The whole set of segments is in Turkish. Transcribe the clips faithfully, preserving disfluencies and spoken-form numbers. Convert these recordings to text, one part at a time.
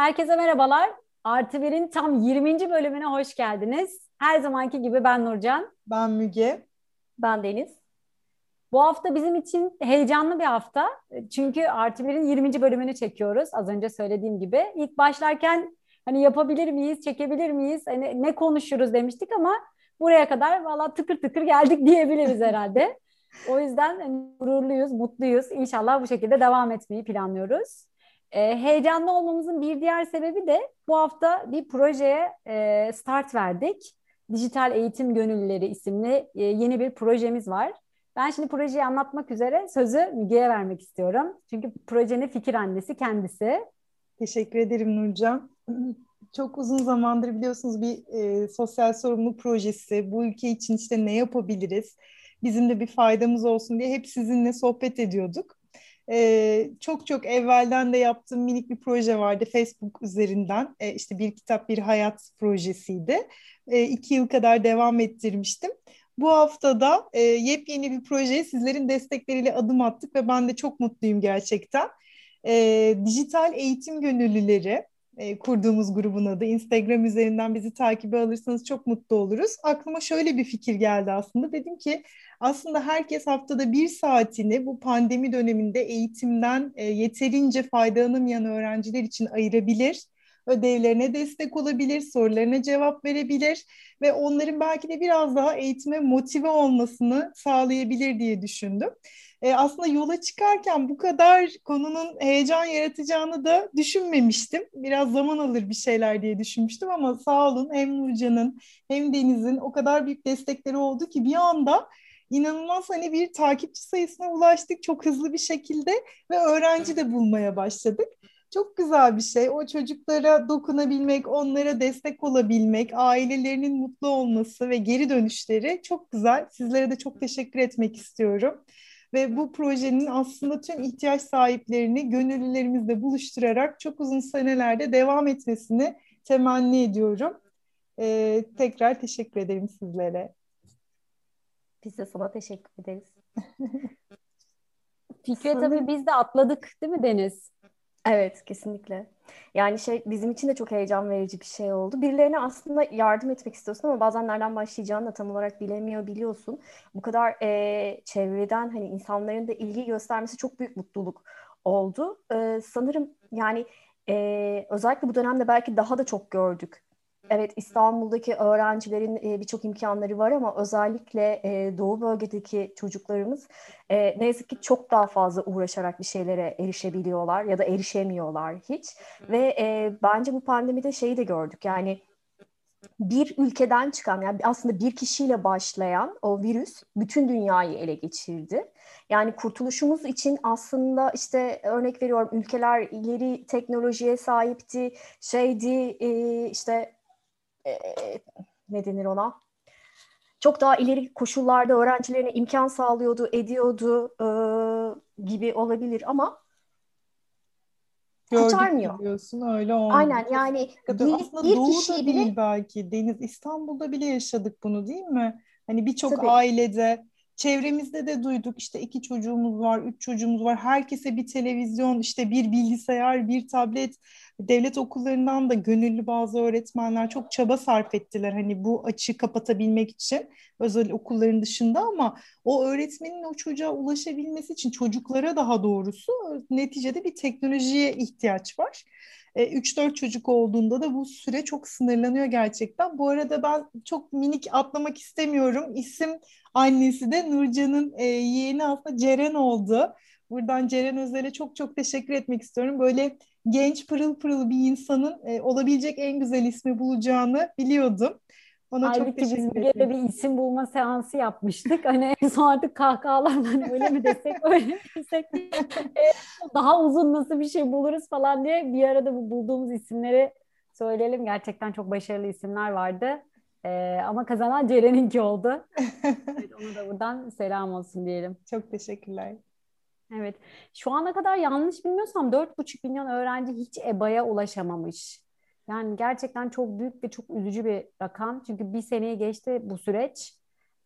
Herkese merhabalar. Artı Bir'in tam yirminci bölümüne hoş geldiniz. Her zamanki gibi ben Nurcan. Ben Müge. Ben Deniz. Bu hafta bizim için heyecanlı bir hafta. Çünkü Artı Bir'in yirminci bölümünü çekiyoruz. Az önce söylediğim gibi. İlk başlarken hani yapabilir miyiz, çekebilir miyiz, hani ne konuşuruz demiştik ama buraya kadar valla tıkır tıkır geldik diyebiliriz herhalde. O yüzden hani gururluyuz, mutluyuz. İnşallah bu şekilde devam etmeyi planlıyoruz. Ee, heyecanlı olmamızın bir diğer sebebi de bu hafta bir projeye e, start verdik. Dijital Eğitim Gönüllüleri isimli e, yeni bir projemiz var. Ben şimdi projeyi anlatmak üzere sözü Müge'ye vermek istiyorum. Çünkü projenin fikir annesi kendisi. Teşekkür ederim Nurcan. Çok uzun zamandır biliyorsunuz bir e, sosyal sorumluluk projesi. Bu ülke için işte ne yapabiliriz? Bizim de bir faydamız olsun diye hep sizinle sohbet ediyorduk. Ee, çok çok evvelden de yaptığım minik bir proje vardı Facebook üzerinden. Ee, işte bir kitap bir hayat projesiydi. Ee, iki yıl kadar devam ettirmiştim. Bu hafta da e, yepyeni bir projeye sizlerin destekleriyle adım attık ve ben de çok mutluyum gerçekten. Ee, Dijital Eğitim Gönüllüleri e, kurduğumuz grubun adı. Instagram üzerinden bizi takibe alırsanız çok mutlu oluruz. Aklıma şöyle bir fikir geldi aslında. Dedim ki aslında herkes haftada bir saatini bu pandemi döneminde eğitimden e, yeterince faydalanamayan öğrenciler için ayırabilir, ödevlerine destek olabilir, sorularına cevap verebilir ve onların belki de biraz daha eğitime motive olmasını sağlayabilir diye düşündüm. E, aslında yola çıkarken bu kadar konunun heyecan yaratacağını da düşünmemiştim. Biraz zaman alır bir şeyler diye düşünmüştüm ama sağ olun hem Nurcan'ın hem Deniz'in o kadar büyük destekleri oldu ki bir anda İnanılmaz hani bir takipçi sayısına ulaştık çok hızlı bir şekilde ve öğrenci de bulmaya başladık. Çok güzel bir şey. O çocuklara dokunabilmek, onlara destek olabilmek, ailelerinin mutlu olması ve geri dönüşleri çok güzel. Sizlere de çok teşekkür etmek istiyorum. Ve bu projenin aslında tüm ihtiyaç sahiplerini gönüllülerimizle buluşturarak çok uzun senelerde devam etmesini temenni ediyorum. Ee, tekrar teşekkür ederim sizlere. Biz de sana teşekkür ederiz. Fikre tabii biz de atladık değil mi Deniz? Evet kesinlikle. Yani şey bizim için de çok heyecan verici bir şey oldu. Birilerine aslında yardım etmek istiyorsun ama bazen nereden başlayacağını da tam olarak bilemiyor biliyorsun. Bu kadar e, çevreden hani insanların da ilgi göstermesi çok büyük mutluluk oldu. E, sanırım yani e, özellikle bu dönemde belki daha da çok gördük. Evet, İstanbul'daki öğrencilerin birçok imkanları var ama özellikle Doğu bölgedeki çocuklarımız ne yazık ki çok daha fazla uğraşarak bir şeylere erişebiliyorlar ya da erişemiyorlar hiç. Ve bence bu pandemide şeyi de gördük yani bir ülkeden çıkan yani aslında bir kişiyle başlayan o virüs bütün dünyayı ele geçirdi. Yani kurtuluşumuz için aslında işte örnek veriyorum ülkeler ileri teknolojiye sahipti, şeydi işte... Ee, ne denir ona? Çok daha ileri koşullarda öğrencilerine imkan sağlıyordu, ediyordu e, gibi olabilir ama gördük kaçarmıyor. Diyorsun, öyle olmuyor. Aynen yani bir, bir kişi bile değil belki Deniz İstanbul'da bile yaşadık bunu değil mi? Hani birçok ailede çevremizde de duyduk işte iki çocuğumuz var, üç çocuğumuz var. Herkese bir televizyon, işte bir bilgisayar, bir tablet. Devlet okullarından da gönüllü bazı öğretmenler çok çaba sarf ettiler. Hani bu açığı kapatabilmek için özel okulların dışında ama o öğretmenin o çocuğa ulaşabilmesi için çocuklara daha doğrusu neticede bir teknolojiye ihtiyaç var. üç dört çocuk olduğunda da bu süre çok sınırlanıyor gerçekten. Bu arada ben çok minik atlamak istemiyorum. İsim annesi de Nurcan'ın yeğeni aslında Ceren oldu. Buradan Ceren Özel'e çok çok teşekkür etmek istiyorum. Böyle genç pırıl pırıl bir insanın olabilecek en güzel ismi bulacağını biliyordum. Ona halbuki çok teşekkür ederim. Halbuki biz bir, bir isim bulma seansı yapmıştık. Hani en son artık kahkahalarla hani öyle mi desek, öyle mi desek, daha uzun nasıl bir şey buluruz falan diye bir arada bu bulduğumuz isimleri söyleyelim. Gerçekten çok başarılı isimler vardı. Ee, ama kazanan Ceren'inki oldu. Evet, ona da buradan selam olsun diyelim. Çok teşekkürler. Evet. Şu ana kadar yanlış bilmiyorsam dört buçuk milyon öğrenci hiç E B A'ya ulaşamamış. Yani gerçekten çok büyük ve çok üzücü bir rakam. Çünkü bir seneyi geçti bu süreç.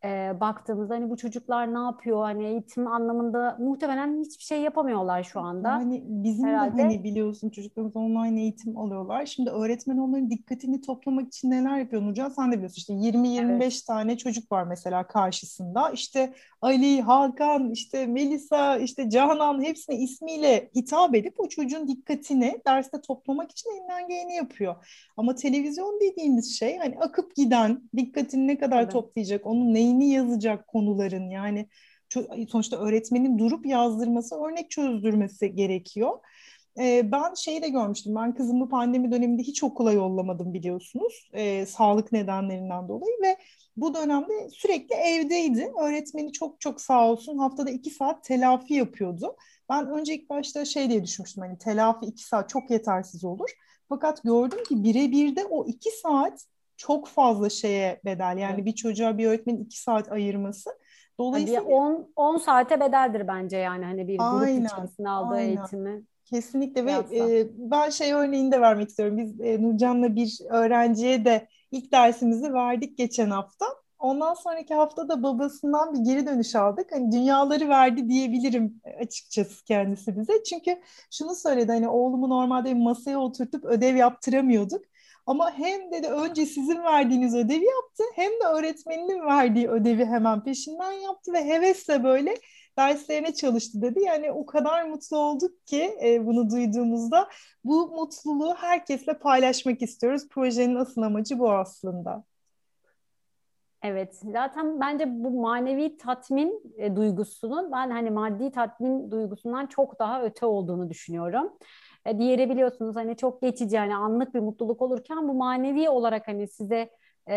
e, baktığımızda hani bu çocuklar ne yapıyor, hani eğitim anlamında muhtemelen hiçbir şey yapamıyorlar şu anda. Yani bizim herhalde. De hani biliyorsun çocuklarımız online eğitim alıyorlar. Şimdi öğretmen onların dikkatini toplamak için neler yapıyor Nurcan? Sen de biliyorsun işte yirmi yirmi beş evet. tane çocuk var mesela karşısında. İşte Ali, Hakan, işte Melisa, işte Canan hepsine ismiyle hitap edip o çocuğun dikkatini derste toplamak için elinden geleni yapıyor. Ama televizyon dediğimiz şey hani akıp giden, dikkatini ne kadar evet. toplayacak, onun neyini yazacak konuların, yani sonuçta öğretmenin durup yazdırması, örnek çözdürmesi gerekiyor. Ee, ben şeyi de görmüştüm, ben kızımı pandemi döneminde hiç okula yollamadım biliyorsunuz, ee, sağlık nedenlerinden dolayı ve bu dönemde sürekli evdeydi. Öğretmeni çok çok sağ olsun haftada iki saat telafi yapıyordu. Ben önce ilk başta şey diye düşünmüştüm, hani telafi iki saat çok yetersiz olur. Fakat gördüm ki birebir de o iki saat çok fazla şeye bedel. Yani evet. bir çocuğa bir öğretmenin iki saat ayırması. Dolayısıyla on saate bedeldir bence yani hani bir aynen, grup içerisinde aldığı aynen. eğitimi. Kesinlikle ve e, ben şey örneğini de vermek istiyorum. Biz e, Nurcan'la bir öğrenciye de ilk dersimizi verdik geçen hafta. Ondan sonraki hafta da babasından bir geri dönüş aldık. Hani dünyaları verdi diyebilirim açıkçası kendisi bize. Çünkü şunu söyledi, hani oğlumu normalde masaya oturtup ödev yaptıramıyorduk. Ama hem dedi önce sizin verdiğiniz ödevi yaptı, hem de öğretmeninin verdiği ödevi hemen peşinden yaptı ve hevesle böyle derslerine çalıştı dedi. Yani o kadar mutlu olduk ki e, bunu duyduğumuzda. Bu mutluluğu herkesle paylaşmak istiyoruz. Projenin asıl amacı bu aslında. Evet, zaten bence bu manevi tatmin e, duygusunun ben hani maddi tatmin duygusundan çok daha öte olduğunu düşünüyorum. E, diğeri biliyorsunuz hani çok geçici, yani anlık bir mutluluk olurken bu manevi olarak hani size e,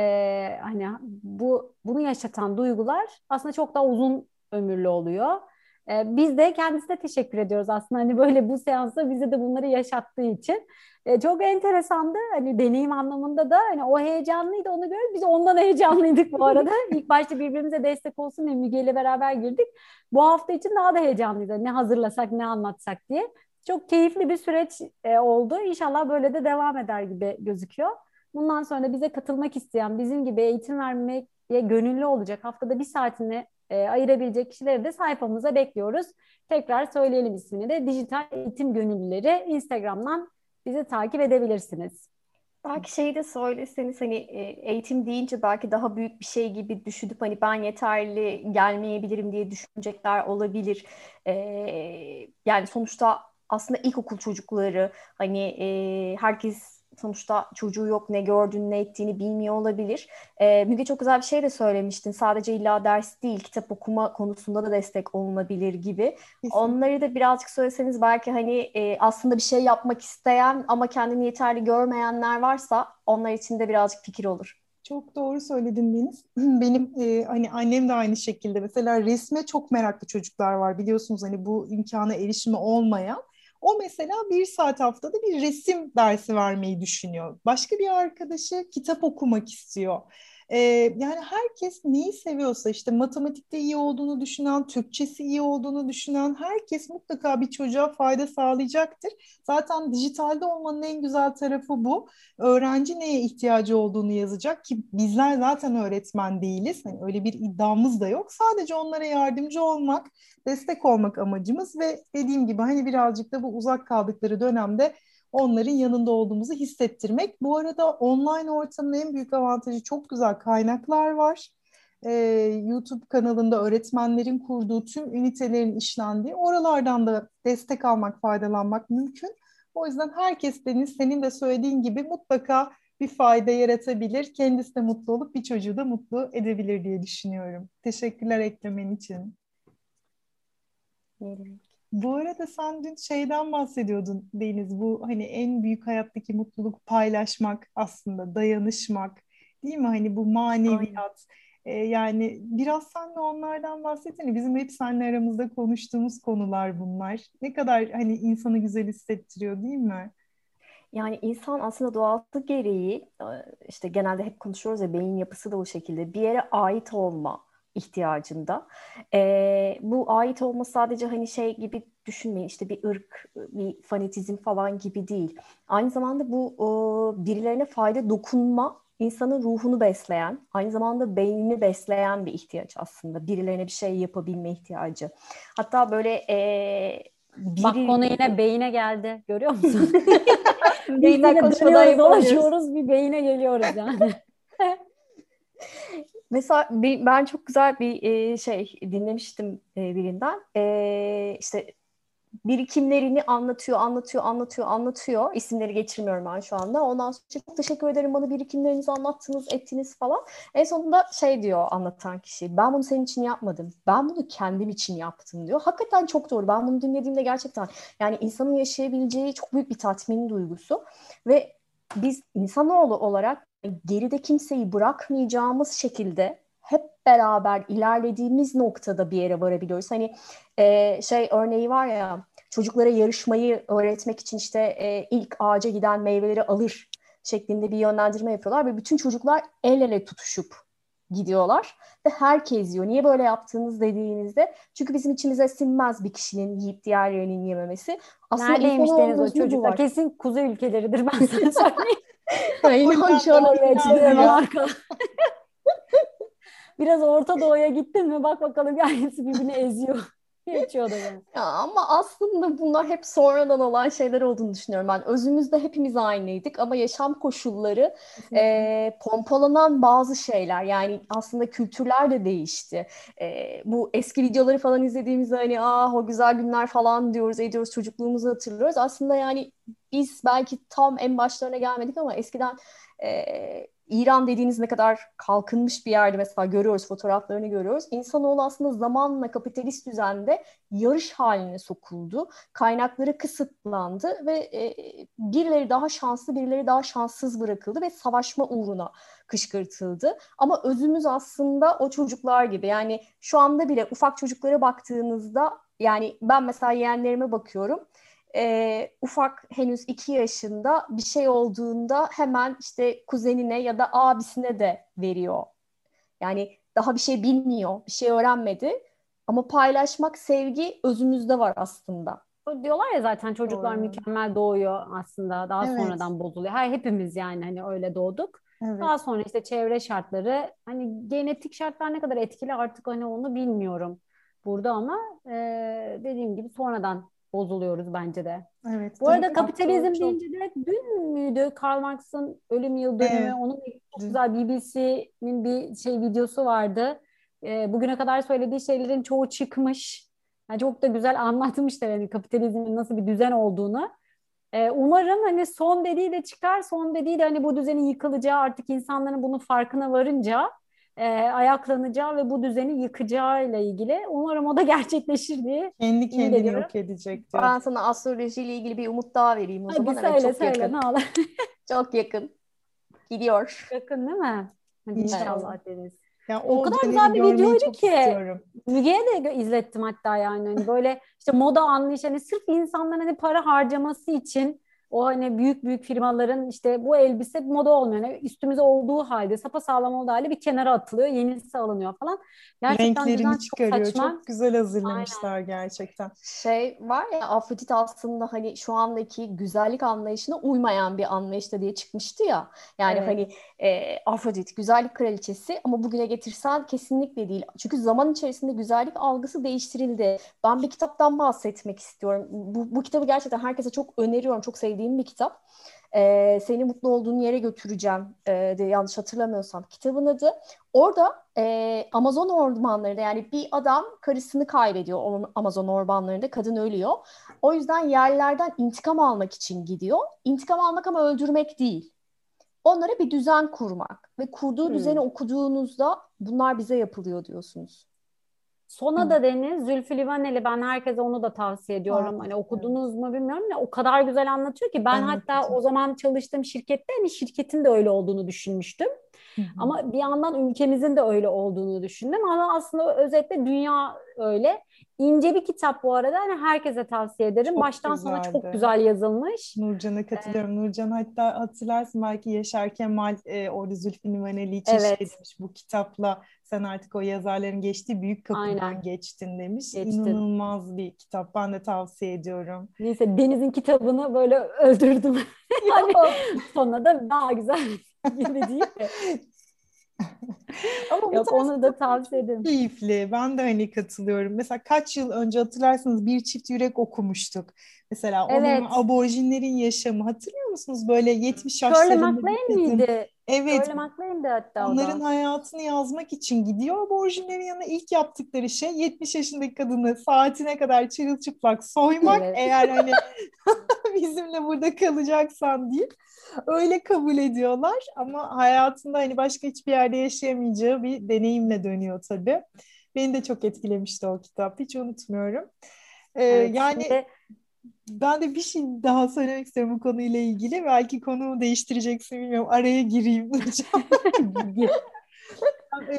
hani bu bunu yaşatan duygular aslında çok daha uzun ömürlü oluyor. E, biz de kendisine teşekkür ediyoruz aslında hani böyle bu seansta bize de bunları yaşattığı için. E, çok enteresandı hani deneyim anlamında da, hani o heyecanlıydı onu görüp biz ondan heyecanlıydık bu arada. İlk başta birbirimize destek olsun diye Müge ile beraber girdik. Bu hafta için daha da heyecanlıydı, ne hazırlasak ne anlatsak diye. Çok keyifli bir süreç e, oldu. İnşallah böyle de devam eder gibi gözüküyor. Bundan sonra da bize katılmak isteyen, bizim gibi eğitim vermeye gönüllü olacak, haftada bir saatini e, ayırabilecek kişileri de sayfamıza bekliyoruz. Tekrar söyleyelim ismini de, Dijital Eğitim Gönüllüleri Instagram'dan bizi takip edebilirsiniz. Belki şeyi de söyleseniz, hani eğitim deyince belki daha büyük bir şey gibi düşünüp hani ben yeterli gelmeyebilirim diye düşünecekler olabilir. E, yani sonuçta aslında ilkokul çocukları, hani e, herkes sonuçta çocuğu yok, ne gördüğünü ne ettiğini bilmiyor olabilir. E, Müge çok güzel bir şey de söylemiştin. Sadece illa ders değil, kitap okuma konusunda da destek olunabilir gibi. Kesinlikle. Onları da birazcık söyleseniz belki hani e, aslında bir şey yapmak isteyen ama kendini yeterli görmeyenler varsa onlar için de birazcık fikir olur. Çok doğru söyledin Deniz. Benim e, hani annem de aynı şekilde mesela resme çok meraklı çocuklar var biliyorsunuz, hani bu imkana erişimi olmayan. O mesela bir saat haftada bir resim dersi vermeyi düşünüyor. Başka bir arkadaşı kitap okumak istiyor. Ee, yani herkes neyi seviyorsa, işte matematikte iyi olduğunu düşünen, Türkçesi iyi olduğunu düşünen herkes mutlaka bir çocuğa fayda sağlayacaktır. Zaten dijitalde olmanın en güzel tarafı bu. Öğrenci neye ihtiyacı olduğunu yazacak ki bizler zaten öğretmen değiliz. Yani öyle bir iddiamız da yok. Sadece onlara yardımcı olmak, destek olmak amacımız ve dediğim gibi hani birazcık da bu uzak kaldıkları dönemde onların yanında olduğumuzu hissettirmek. Bu arada online ortamın en büyük avantajı, çok güzel kaynaklar var. Ee, YouTube kanalında öğretmenlerin kurduğu tüm ünitelerin işlendiği, oralardan da destek almak, faydalanmak mümkün. O yüzden herkes, Deniz, senin de söylediğin gibi mutlaka bir fayda yaratabilir. Kendisi de mutlu olup bir çocuğu da mutlu edebilir diye düşünüyorum. Teşekkürler eklemen için. Evet. Bu arada sen dün şeyden bahsediyordun Deniz, bu hani en büyük hayattaki mutluluk paylaşmak aslında, dayanışmak değil mi? Hani bu maneviyat ee, yani biraz senle onlardan bahsetsene, bizim hep seninle aramızda konuştuğumuz konular bunlar. Ne kadar hani insanı güzel hissettiriyor değil mi? Yani insan aslında doğası gereği, işte genelde hep konuşuyoruz ya, beyin yapısı da bu şekilde, bir yere ait olma ihtiyacında. E, bu ait olma sadece hani şey gibi düşünmeyin, işte bir ırk, bir fanatizm falan gibi değil. Aynı zamanda bu e, birilerine fayda dokunma insanın ruhunu besleyen, aynı zamanda beynini besleyen bir ihtiyaç aslında. Birilerine bir şey yapabilme ihtiyacı. Hatta böyle... Ee, biri... Bak konu yine beyine geldi. Görüyor musun? Beyinle konuşmadan dolaşıyoruz, bir beyine geliyoruz yani. Mesela ben çok güzel bir şey dinlemiştim birinden. İşte birikimlerini anlatıyor, anlatıyor, anlatıyor, anlatıyor. İsimleri geçirmiyorum ben şu anda. Ondan sonra çok teşekkür ederim bana birikimlerinizi anlattınız, ettiniz falan. En sonunda şey diyor anlatan kişi, ben bunu senin için yapmadım. Ben bunu kendim için yaptım diyor. Hakikaten çok doğru. Ben bunu dinlediğimde gerçekten yani insanın yaşayabileceği çok büyük bir tatmin duygusu. Ve biz insanoğlu olarak geride kimseyi bırakmayacağımız şekilde hep beraber ilerlediğimiz noktada bir yere varabiliyoruz. Hani e, şey örneği var ya, çocuklara yarışmayı öğretmek için işte e, ilk ağaca giden meyveleri alır şeklinde bir yönlendirme yapıyorlar ve bütün çocuklar el ele tutuşup gidiyorlar ve herkes yiyor. Niye böyle yaptığınız dediğinizde, çünkü bizim içimize sinmez bir kişinin yiyip diğerlerinin yememesi. Aslında neredeymiş Deniz o çocuklar? Kesin kuzey ülkeleridir, ben sana söyleyeyim. İnan şu an öyle. Biraz Orta Doğu'ya gittin mi? Bak bakalım hepsi birbirini eziyor. Geçiyor da yani. Ya ama aslında bunlar hep sonradan olan şeyler olduğunu düşünüyorum ben. Özümüzde hepimiz aynıydık ama yaşam koşulları e, pompalanan bazı şeyler. Yani aslında kültürler de değişti. E, bu eski videoları falan izlediğimizde hani ah o güzel günler falan diyoruz, ediyoruz, çocukluğumuzu hatırlıyoruz. Aslında yani biz belki tam en başlarına gelmedik ama eskiden... E, İran dediğiniz ne kadar kalkınmış bir yerde mesela görüyoruz, fotoğraflarını görüyoruz. İnsanoğlu aslında zamanla kapitalist düzende yarış haline sokuldu. Kaynakları kısıtlandı ve e, birileri daha şanslı, birileri daha şanssız bırakıldı ve savaşma uğruna kışkırtıldı. Ama özümüz aslında o çocuklar gibi. Yani şu anda bile ufak çocuklara baktığınızda, yani ben mesela yeğenlerime bakıyorum. E, ufak henüz iki yaşında bir şey olduğunda hemen işte kuzenine ya da abisine de veriyor. Yani daha bir şey bilmiyor, bir şey öğrenmedi ama paylaşmak, sevgi özümüzde var aslında. Diyorlar ya zaten çocuklar doğru, mükemmel doğuyor aslında, daha evet, sonradan bozuluyor. Her hepimiz yani hani öyle doğduk. Evet. Daha sonra işte çevre şartları, hani genetik şartlar ne kadar etkili artık hani onu bilmiyorum burada ama e, dediğim gibi sonradan bozuluyoruz bence de. Evet. Bu arada kapitalizm çok... deyince de dün müydü Karl Marx'ın ölüm yıl dönümü? Evet. Onun çok güzel B B C'nin bir şey videosu vardı. E, bugüne kadar söylediği şeylerin çoğu çıkmış. Yani çok da güzel anlatmışlar hani kapitalizmin nasıl bir düzen olduğunu. E, umarım hani son dediği de çıkar. Son dediği de hani bu düzenin yıkılacağı, artık insanların bunun farkına varınca E, ayaklanacağı ve bu düzeni yıkacağıyla ilgili. Umarım o da gerçekleşir diye. Kendi kendini yok edecek. Ben sana astrolojiyle ilgili bir umut daha vereyim o Hadi zaman. Söyle, evet, çok söyle, yakın. Ne olur. Çok yakın. Gidiyor. Yakın değil mi? Hadi inşallah Deniz. Yani o, o kadar güzel bir videoydu ki. İstiyorum. Müge'ye de izlettim hatta yani. Hani böyle işte moda anlayışı. Hani sırf insanların hani para harcaması için o hani büyük büyük firmaların işte bu elbise moda olmuyor. Yani üstümüze olduğu halde, sapasağlam olduğu halde bir kenara atılıyor. Yenisi alınıyor falan. Gerçekten renklerini çıkarıyor. Çok, çok güzel hazırlamışlar. Aynen. Gerçekten. Şey var ya, Afrodit aslında hani şu andaki güzellik anlayışına uymayan bir anlayışta diye çıkmıştı ya. Yani evet, hani e, Afrodit güzellik kraliçesi ama bugüne getirsen kesinlikle değil. Çünkü zaman içerisinde güzellik algısı değiştirildi. Ben bir kitaptan bahsetmek istiyorum. Bu, bu kitabı gerçekten herkese çok öneriyorum. Çok sevdiğim bir kitap. Ee, seni mutlu olduğun yere götüreceğim ee, de, yanlış hatırlamıyorsam kitabın adı. Orada e, Amazon ormanlarında, yani bir adam karısını kaybediyor Amazon ormanlarında, kadın ölüyor. O yüzden yerlerden intikam almak için gidiyor. İntikam almak ama öldürmek değil. Onlara bir düzen kurmak ve kurduğu hmm. düzeni okuduğunuzda bunlar bize yapılıyor diyorsunuz. Sona da Deniz, Zülfü Livaneli, ben herkese onu da tavsiye ediyorum. Aa, hani okudunuz evet. mu bilmiyorum ya, o kadar güzel anlatıyor ki ben Anladım. hatta o zaman çalıştığım şirkette hani şirketin de öyle olduğunu düşünmüştüm. Hı-hı. Ama bir yandan ülkemizin de öyle olduğunu düşündüm ama aslında özetle dünya öyle. İnce bir kitap bu arada, hani herkese tavsiye ederim. Çok Baştan güzeldi. Sona çok güzel yazılmış. Nurcan'a katılıyorum. Evet. Nurcan hatta hatırlarsın belki, Yaşar Kemal e, orada Zülfü Livaneli için evet. şey demiş, bu kitapla sen artık o yazarların geçtiği büyük kapıdan Aynen. geçtin demiş. Geçtin. İnanılmaz bir kitap. Ben de tavsiye ediyorum. Neyse, Deniz'in kitabını böyle öldürdüm. Hani sonra da daha güzel gibi değil mi? Ama yok, onu da tavsiye ederim. Keyifli. Ben de hani katılıyorum. Mesela kaç yıl önce hatırlarsınız Bir Çift Yürek okumuştuk. Mesela evet. Onun aborjinlerin yaşamı, hatırlıyor musunuz? Böyle yetmiş yaşlarında. Karl Marx'ın mıydı? Evet. Karl Marx'ındı hatta. Onların hayatını yazmak için gidiyor aborjinlerin yanına. İlk yaptıkları şey yetmiş yaşındaki kadını saatine kadar çırılçıplak soymak. Evet. Eğer hani bizimle burada kalacaksan diye. Öyle kabul ediyorlar ama hayatında hani başka hiçbir yerde yaşayamayacağı bir deneyimle dönüyor tabii. Beni de çok etkilemişti o kitap. Hiç unutmuyorum. Ee, evet, yani şimdi... ben de bir şey daha söylemek istiyorum bu konuyla ilgili. Belki konumu değiştireceksin, bilmiyorum. Araya gireyim hocam.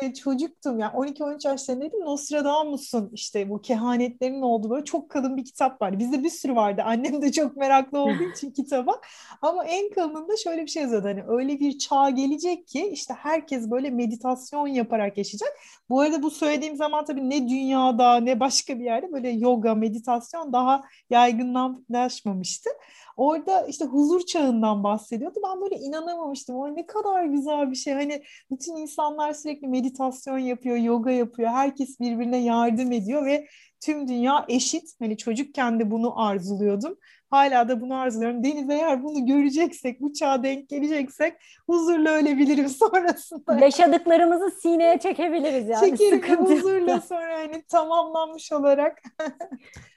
Ben çocuktum yani on iki on üç yaşlarındaydım. Nostradamus'un işte bu kehanetlerin olduğu böyle çok kalın bir kitap vardı. Bizde bir sürü vardı. Annem de çok meraklı olduğu için kitaba. Ama en kalınında şöyle bir şey yazıyordu. Hani öyle bir çağ gelecek ki işte herkes böyle meditasyon yaparak yaşayacak. Bu arada bu söylediğim zaman tabii ne dünyada ne başka bir yerde böyle yoga, meditasyon daha yaygınlaşmamıştı. Orada işte huzur çağından bahsediyordu. Ben böyle inanamamıştım. O ne kadar güzel bir şey. Hani bütün insanlar sürekli meditasyon yapıyor, yoga yapıyor. Herkes birbirine yardım ediyor ve tüm dünya eşit. Hani çocukken de bunu arzuluyordum. Hala da bunu arzuluyorum. Deniz, eğer bunu göreceksek, bu çağa denk geleceksek huzurla ölebilirim sonrasında. Yaşadıklarımızı sineye çekebiliriz yani. Çekerim huzurla sonra hani tamamlanmış olarak.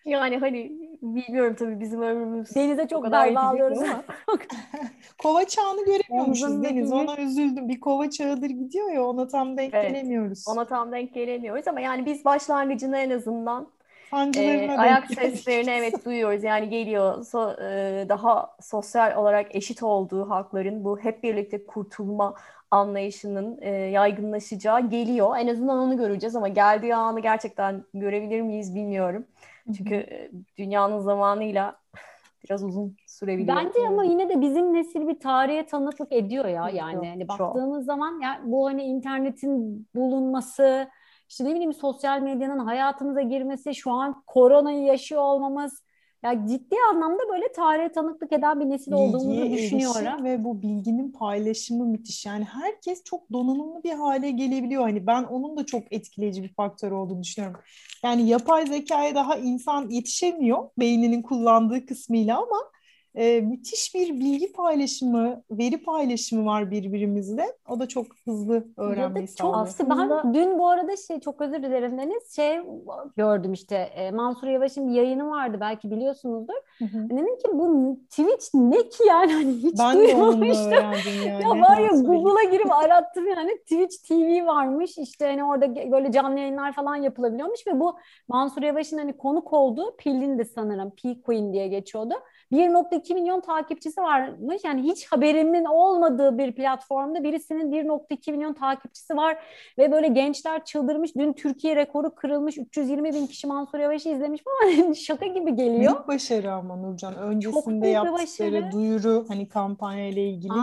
Yani hani bilmiyorum tabii bizim ömrümüz. Deniz'e çok darlanıyoruz ama. Kova çağını göremiyormuşuz Deniz. Ona üzüldüm. Bir kova çağıdır gidiyor ya, ona tam denk evet, gelemiyoruz. Ona tam denk gelemiyoruz ama yani biz başlangıcını en azından E, ayak seslerini evet duyuyoruz. Yani geliyor so, e, daha sosyal olarak eşit olduğu hakların bu hep birlikte kurtulma anlayışının e, yaygınlaşacağı geliyor. En azından onu göreceğiz ama geldiği anı gerçekten görebilir miyiz bilmiyorum. Çünkü e, dünyanın zamanıyla biraz uzun sürebiliyor. Bence ama yine de bizim nesil bir tarihe tanıklık ediyor ya. Yani hani baktığımız zaman ya, bu hani internetin bulunması... İşte ne bileyim sosyal medyanın hayatımıza girmesi, şu an koronayı yaşıyor olmamız. Yani ciddi anlamda böyle tarihe tanıklık eden bir nesil Bilgiye olduğumuzu düşünüyorum. Ve bu bilginin paylaşımı müthiş. Yani herkes çok donanımlı bir hale gelebiliyor. Hani ben onun da çok etkileyici bir faktör olduğunu düşünüyorum. Yani yapay zekaya daha insan yetişemiyor beyninin kullandığı kısmıyla ama e, müthiş bir bilgi paylaşımı, veri paylaşımı var birbirimizle. O da çok hızlı öğrenmeyi sağlıyor. Aslında ben dün bu arada şey, çok özür dilerim Deniz, şey gördüm işte e, Mansur Yavaş'ın bir yayını vardı, belki biliyorsunuzdur. Hı hı. Dedim ki bu Twitch ne ki yani, hani hiç ben duymamıştım. Yani. Ya var ya, Google'a girip arattım yani Twitch T V varmış işte, hani orada böyle canlı yayınlar falan yapılabiliyormuş ve bu Mansur Yavaş'ın hani konuk olduğu Pil'indi sanırım, P-Queen diye geçiyordu. bir nokta iki milyon takipçisi varmış. Yani hiç haberimin olmadığı bir platformda birisinin bir nokta iki milyon takipçisi var ve böyle gençler çıldırmış. Dün Türkiye rekoru kırılmış. üç yüz yirmi bin kişi Mansur Yavaş'ı izlemiş falan. Şaka gibi geliyor. Çok başarı ama Nurcan. Öncesinde yaptıkları başarı, duyuru hani kampanya ile ilgili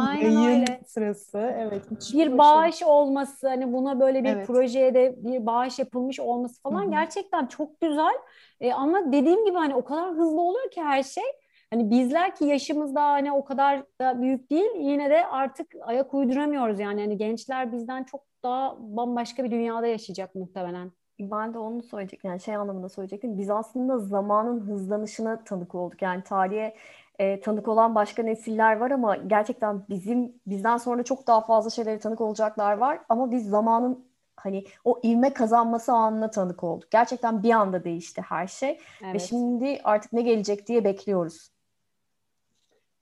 yayın sırası. Evet. Bir başarı, bağış olması, hani buna böyle bir evet, projeye de bir bağış yapılmış olması falan, hı-hı, gerçekten çok güzel. Ee, ama dediğim gibi hani o kadar hızlı oluyor ki her şey. Hani bizler ki yaşımız daha hani o kadar da büyük değil, yine de artık ayak uyduramıyoruz yani. Hani gençler bizden çok daha bambaşka bir dünyada yaşayacak muhtemelen. Ben de onu söyleyecektim yani şey anlamında söyleyecektim. Biz aslında zamanın hızlanışına tanık olduk yani tarihe e, tanık olan başka nesiller var ama gerçekten bizim bizden sonra çok daha fazla şeylere tanık olacaklar var ama biz zamanın hani o ivme kazanması anına tanık olduk. Gerçekten bir anda değişti her şey evet, ve şimdi artık ne gelecek diye bekliyoruz.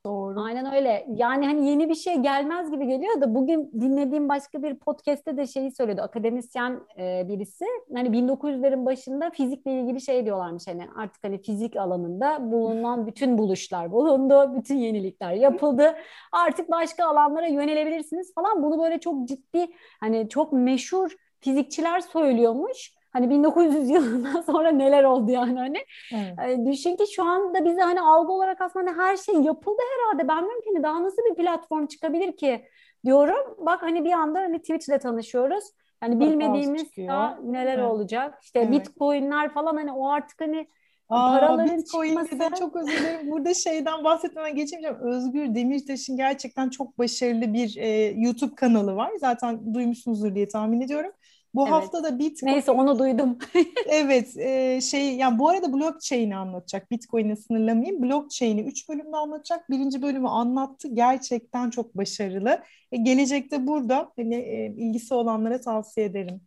Doğru. Aynen öyle. Yani hani yeni bir şey gelmez gibi geliyor da bugün dinlediğim başka bir podcast'te de şeyi söylüyordu. Akademisyen e, birisi hani bin dokuz yüzlerin başında fizikle ilgili şey diyorlarmış, hani artık hani fizik alanında bulunan bütün buluşlar bulundu, bütün yenilikler yapıldı. Artık başka alanlara yönelebilirsiniz falan. Bunu böyle çok ciddi hani çok meşhur fizikçiler söylüyormuş. Hani bin dokuz yüz yılından sonra neler oldu yani hani. Evet. Düşün ki şu anda bize hani algı olarak aslında hani her şey yapıldı herhalde. Ben diyorum ki hani daha nasıl bir platform çıkabilir ki diyorum. Bak hani bir anda hani Twitch'le tanışıyoruz. Yani bilmediğimiz daha neler evet, olacak. İşte evet, Bitcoin'ler falan hani o artık hani Aa, paraların çıkmasından çok özür dilerim. Burada şeyden bahsetmeden geçmeyeceğim. Özgür Demirtaş'ın gerçekten çok başarılı bir e, YouTube kanalı var. Zaten duymuşsunuzdur diye tahmin ediyorum. Bu evet. hafta da Bitcoin... Neyse onu duydum. evet. E, şey, yani bu arada blockchain'i anlatacak. Bitcoin'e sınırlamayayım. Blockchain'i üç bölümde anlatacak. Birinci bölümü anlattı. Gerçekten çok başarılı. E, gelecekte burada hani, e, ilgisi olanlara tavsiye ederim.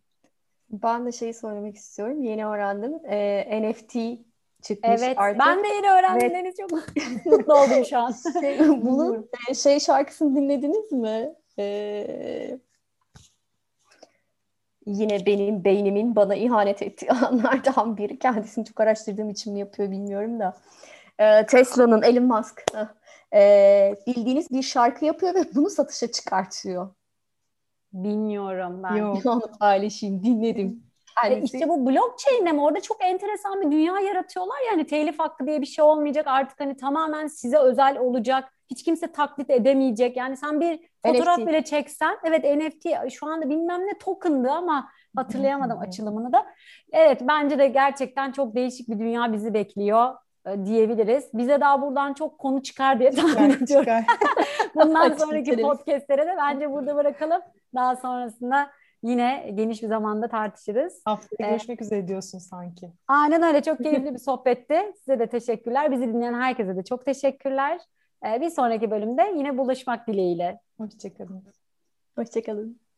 Ben de şeyi söylemek istiyorum. Yeni öğrendim. E, N F T çıkmış evet, artık. Ben de yeni öğrendim. Evet. Çok mutlu oldum şu an. Şey, bunun şey şarkısını dinlediniz mi? Eee... Yine benim beynimin bana ihanet ettiği anlardan biri. Kendisini çok araştırdığım için mi yapıyor bilmiyorum da. Ee, Tesla'nın, Elon Musk. Ee, bildiğiniz bir şarkı yapıyor ve bunu satışa çıkartıyor. Bilmiyorum ben. Yok. Onu paylaşayım, dinledim. Yani işte bu blockchain'le mi? Orada çok enteresan bir dünya yaratıyorlar. Yani telif hakkı diye bir şey olmayacak. Artık hani tamamen size özel olacak. Hiç kimse taklit edemeyecek. Yani sen bir fotoğraf N F T bile çeksen, evet N F T şu anda bilmem ne token'dı ama hatırlayamadım açılımını da. Evet, bence de gerçekten çok değişik bir dünya bizi bekliyor diyebiliriz. Bize daha buradan çok konu çıkar diye tahmin ediyorum. Bundan sonraki podcastlere de bence burada bırakalım. Daha sonrasında yine geniş bir zamanda tartışırız. Haftaya ee, görüşmek üzere diyorsun sanki. Aynen öyle, çok keyifli bir sohbetti. Size de teşekkürler. Bizi dinleyen herkese de çok teşekkürler. Bir sonraki bölümde yine buluşmak dileğiyle. Hoşçakalın. Hoşçakalın.